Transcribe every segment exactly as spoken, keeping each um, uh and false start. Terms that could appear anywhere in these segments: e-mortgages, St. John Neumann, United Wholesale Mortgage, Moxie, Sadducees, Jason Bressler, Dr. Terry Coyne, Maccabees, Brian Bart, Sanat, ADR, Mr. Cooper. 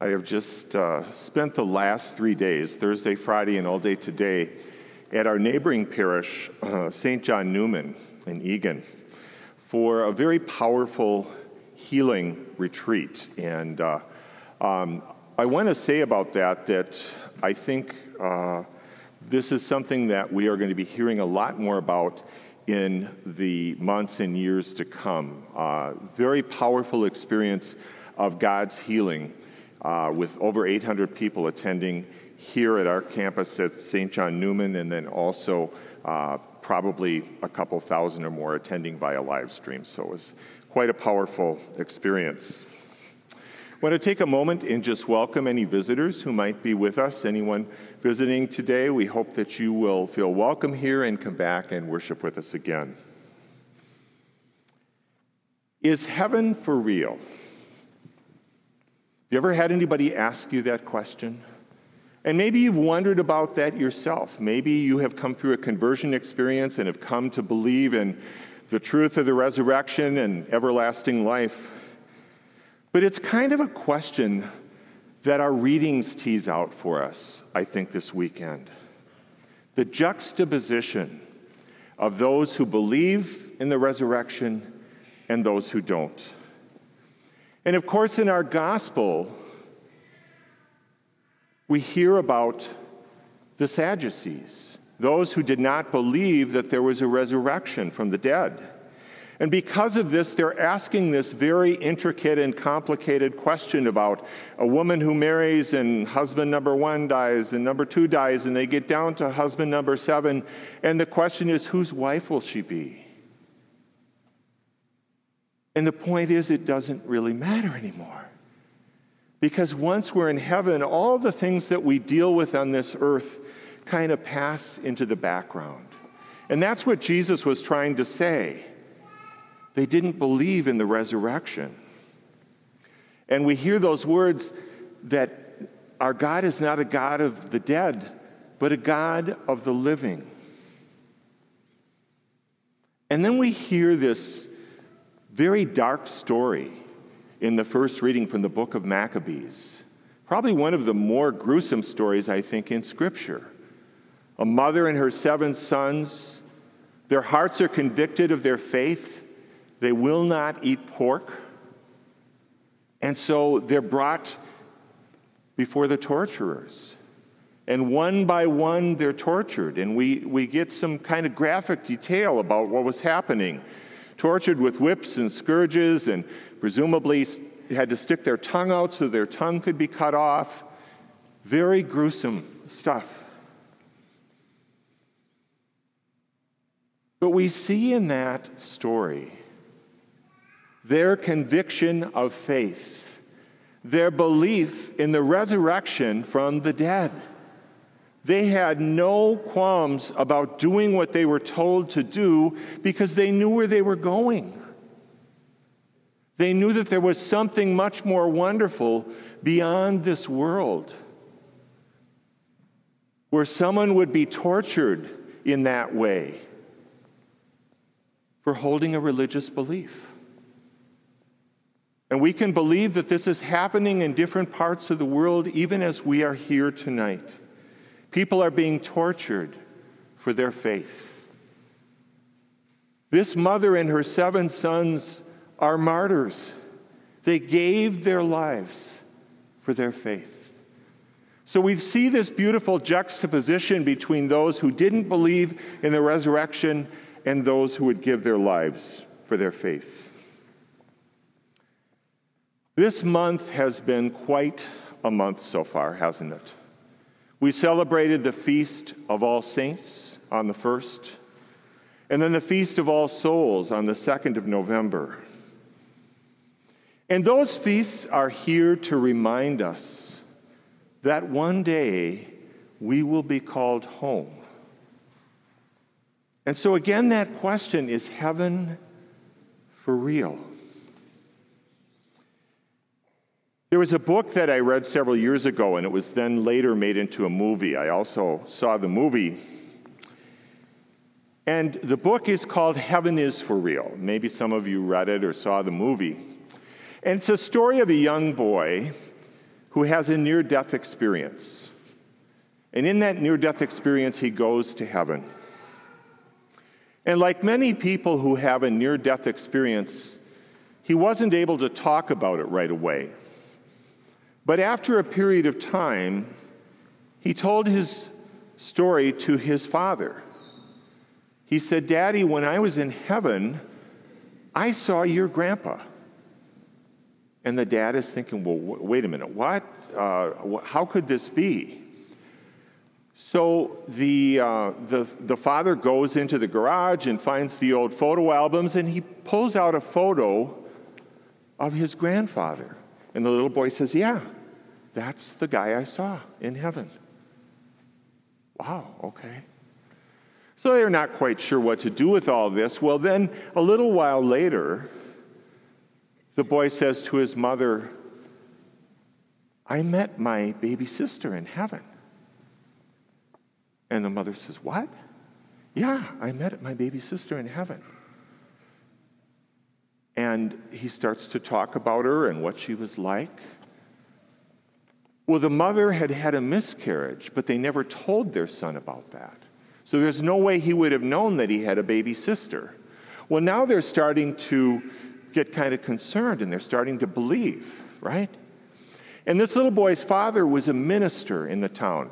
I have just uh, spent the last three days, Thursday, Friday, and all day today, at our neighboring parish, uh, Saint John Neumann in Egan, for a very powerful healing retreat. And uh, um, I want to say about that that I think uh, this is something that we are going to be hearing a lot more about in the months and years to come. Uh, very powerful experience of God's healing uh, with over eight hundred people attending here at our campus at Saint John Neumann, and then also uh, probably a couple thousand or more attending via live stream. So it was quite a powerful experience. I want to take a moment and just welcome any visitors who might be with us. Anyone visiting today, we hope that you will feel welcome here and come back and worship with us again. Is heaven for real? Have you ever had anybody ask you that question? And maybe you've wondered about that yourself. Maybe you have come through a conversion experience and have come to believe in the truth of the resurrection and everlasting life. But it's kind of a question that our readings tease out for us, I think, this weekend. The juxtaposition of those who believe in the resurrection and those who don't. And of course, in our gospel, we hear about the Sadducees, those who did not believe that there was a resurrection from the dead. And because of this, they're asking this very intricate and complicated question about a woman who marries and husband number one dies and number two dies, and they get down to husband number seven, and the question is, whose wife will she be? And the point is, it doesn't really matter anymore. Because once we're in heaven, all the things that we deal with on this earth kind of pass into the background. And that's what Jesus was trying to say. They didn't believe in the resurrection. And we hear those words that our God is not a God of the dead, but a God of the living. And then we hear this very dark story in the first reading from the book of Maccabees. Probably one of the more gruesome stories, I think, in Scripture. A mother and her seven sons, their hearts are convicted of their faith. They will not eat pork, and so they're brought before the torturers. And one by one, they're tortured, and we, we get some kind of graphic detail about what was happening. Tortured with whips and scourges, and presumably had to stick their tongue out so their tongue could be cut off. Very gruesome stuff. But we see in that story their conviction of faith, their belief in the resurrection from the dead. They had no qualms about doing what they were told to do because they knew where they were going. They knew that there was something much more wonderful beyond this world, where someone would be tortured in that way for holding a religious belief. And we can believe that this is happening in different parts of the world, even as we are here tonight. People are being tortured for their faith. This mother and her seven sons are martyrs. They gave their lives for their faith. So we see this beautiful juxtaposition between those who didn't believe in the resurrection and those who would give their lives for their faith. This month has been quite a month so far, hasn't it? We celebrated the Feast of All Saints on the first, and then the Feast of All Souls on the second of November. And those feasts are here to remind us that one day we will be called home. And so again, that question, is heaven for real? There was a book that I read several years ago, and it was then later made into a movie. I also saw the movie. And the book is called Heaven is for Real. Maybe some of you read it or saw the movie. And it's a story of a young boy who has a near-death experience. And in that near-death experience, he goes to heaven. And like many people who have a near-death experience, he wasn't able to talk about it right away. But after a period of time, he told his story to his father. He said, "Daddy, when I was in heaven, I saw your grandpa." And the dad is thinking, well, w- wait a minute, what? Uh, wh- how could this be? So the, uh, the, the father goes into the garage and finds the old photo albums, and he pulls out a photo of his grandfather. And the little boy says, "Yeah, that's the guy I saw in heaven." Wow, okay. So they're not quite sure what to do with all this. Well, then a little while later, the boy says to his mother, "I met my baby sister in heaven." And the mother says, "What?" "Yeah, I met my baby sister in heaven." And he starts to talk about her and what she was like. Well, the mother had had a miscarriage, but they never told their son about that. So there's no way he would have known that he had a baby sister. Well, now they're starting to get kind of concerned, and they're starting to believe, right? And this little boy's father was a minister in the town.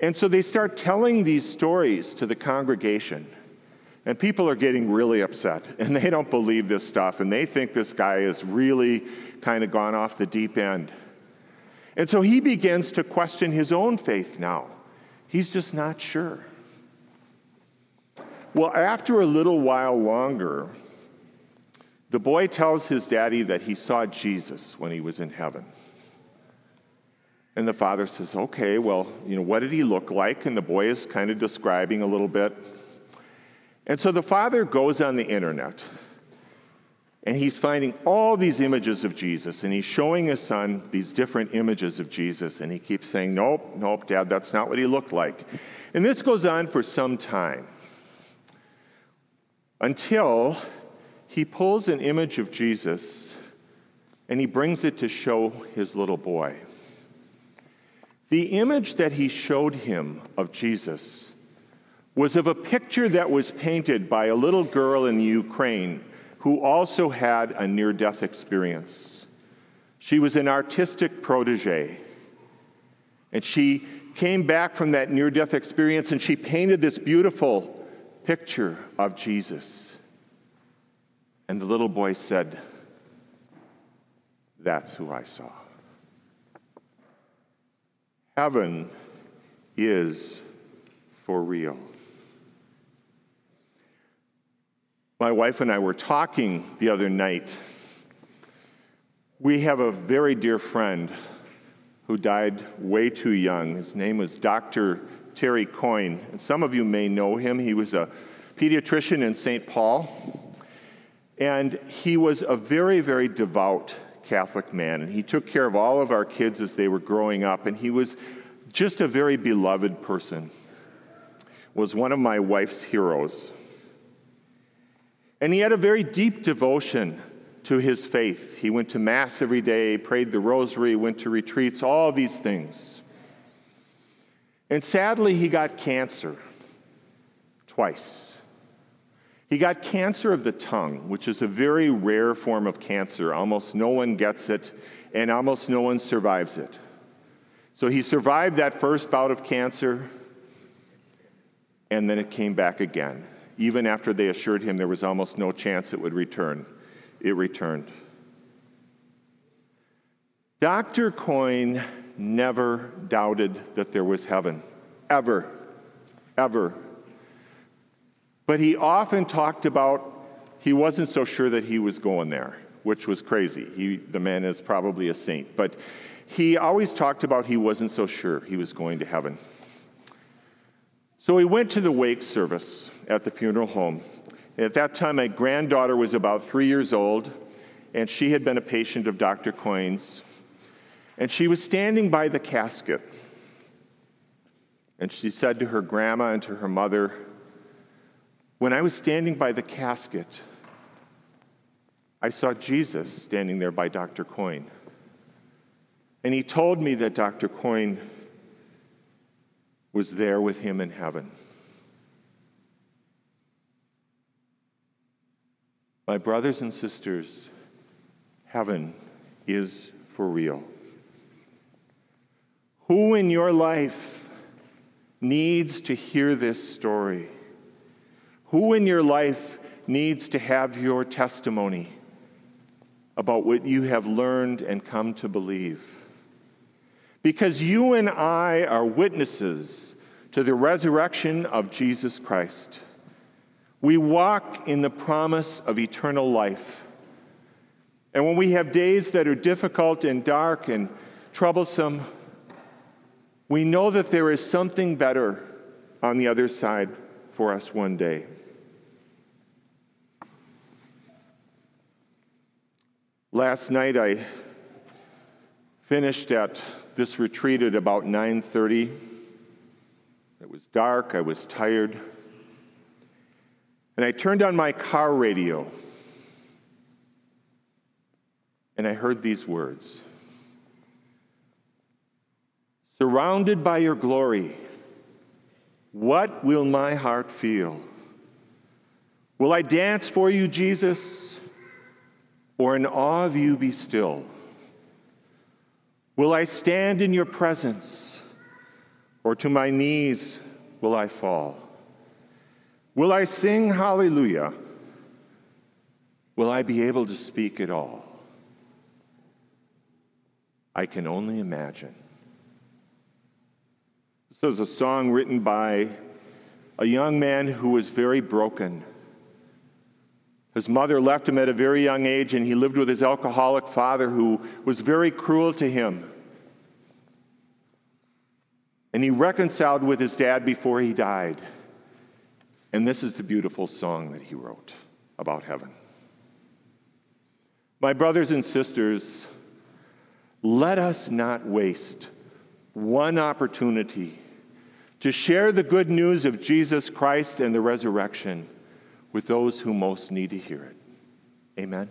And so they start telling these stories to the congregation. And people are getting really upset, and they don't believe this stuff, and they think this guy has really kind of gone off the deep end. And so he begins to question his own faith now. He's just not sure. Well, after a little while longer, the boy tells his daddy that he saw Jesus when he was in heaven. And the father says, "Okay, well, you know, what did he look like?" And the boy is kind of describing a little bit. And so the father goes on the internet, and he's finding all these images of Jesus, and he's showing his son these different images of Jesus, and he keeps saying, "Nope, nope, Dad, that's not what he looked like." And this goes on for some time, until he pulls an image of Jesus, and he brings it to show his little boy. The image that he showed him of Jesus was of a picture that was painted by a little girl in Ukraine who also had a near-death experience. She was an artistic protege, and she came back from that near-death experience, and she painted this beautiful picture of Jesus. And the little boy said, "That's who I saw." Heaven is for real. My wife and I were talking the other night. We have a very dear friend who died way too young. His name was Doctor Terry Coyne, and some of you may know him. He was a pediatrician in Saint Paul, and he was a very, very devout Catholic man, and he took care of all of our kids as they were growing up, and he was just a very beloved person, was one of my wife's heroes. And he had a very deep devotion to his faith. He went to Mass every day, prayed the rosary, went to retreats, all these things. And sadly, he got cancer twice. He got cancer of the tongue, which is a very rare form of cancer. Almost no one gets it, and almost no one survives it. So he survived that first bout of cancer, and then it came back again. Even after they assured him there was almost no chance it would return, it returned. Doctor Coyne never doubted that there was heaven, ever, ever. But he often talked about he wasn't so sure that he was going there, which was crazy. He, the man is probably a saint, but he always talked about he wasn't so sure he was going to heaven. So he went to the wake service at the funeral home. At that time, my granddaughter was about three years old, and she had been a patient of Doctor Coyne's. And she was standing by the casket. And she said to her grandma and to her mother, "When I was standing by the casket, I saw Jesus standing there by Doctor Coyne. And he told me that Doctor Coyne was there with him in heaven. My brothers and sisters, heaven is for real. Who in your life needs to hear this story? Who in your life needs to have your testimony about what you have learned and come to believe? Because you and I are witnesses to the resurrection of Jesus Christ. We walk in the promise of eternal life. And when we have days that are difficult and dark and troublesome, we know that there is something better on the other side for us one day. Last night I finished at this retreat at about nine thirty. It was dark, I was tired. And I turned on my car radio, and I heard these words. Surrounded by your glory, what will my heart feel? Will I dance for you, Jesus, or in awe of you be still? Will I stand in your presence, or to my knees will I fall? Will I sing hallelujah? Will I be able to speak at all? I can only imagine. This is a song written by a young man who was very broken. His mother left him at a very young age, and he lived with his alcoholic father who was very cruel to him. And he reconciled with his dad before he died. And this is the beautiful song that he wrote about heaven. My brothers and sisters, let us not waste one opportunity to share the good news of Jesus Christ and the resurrection with those who most need to hear it. Amen.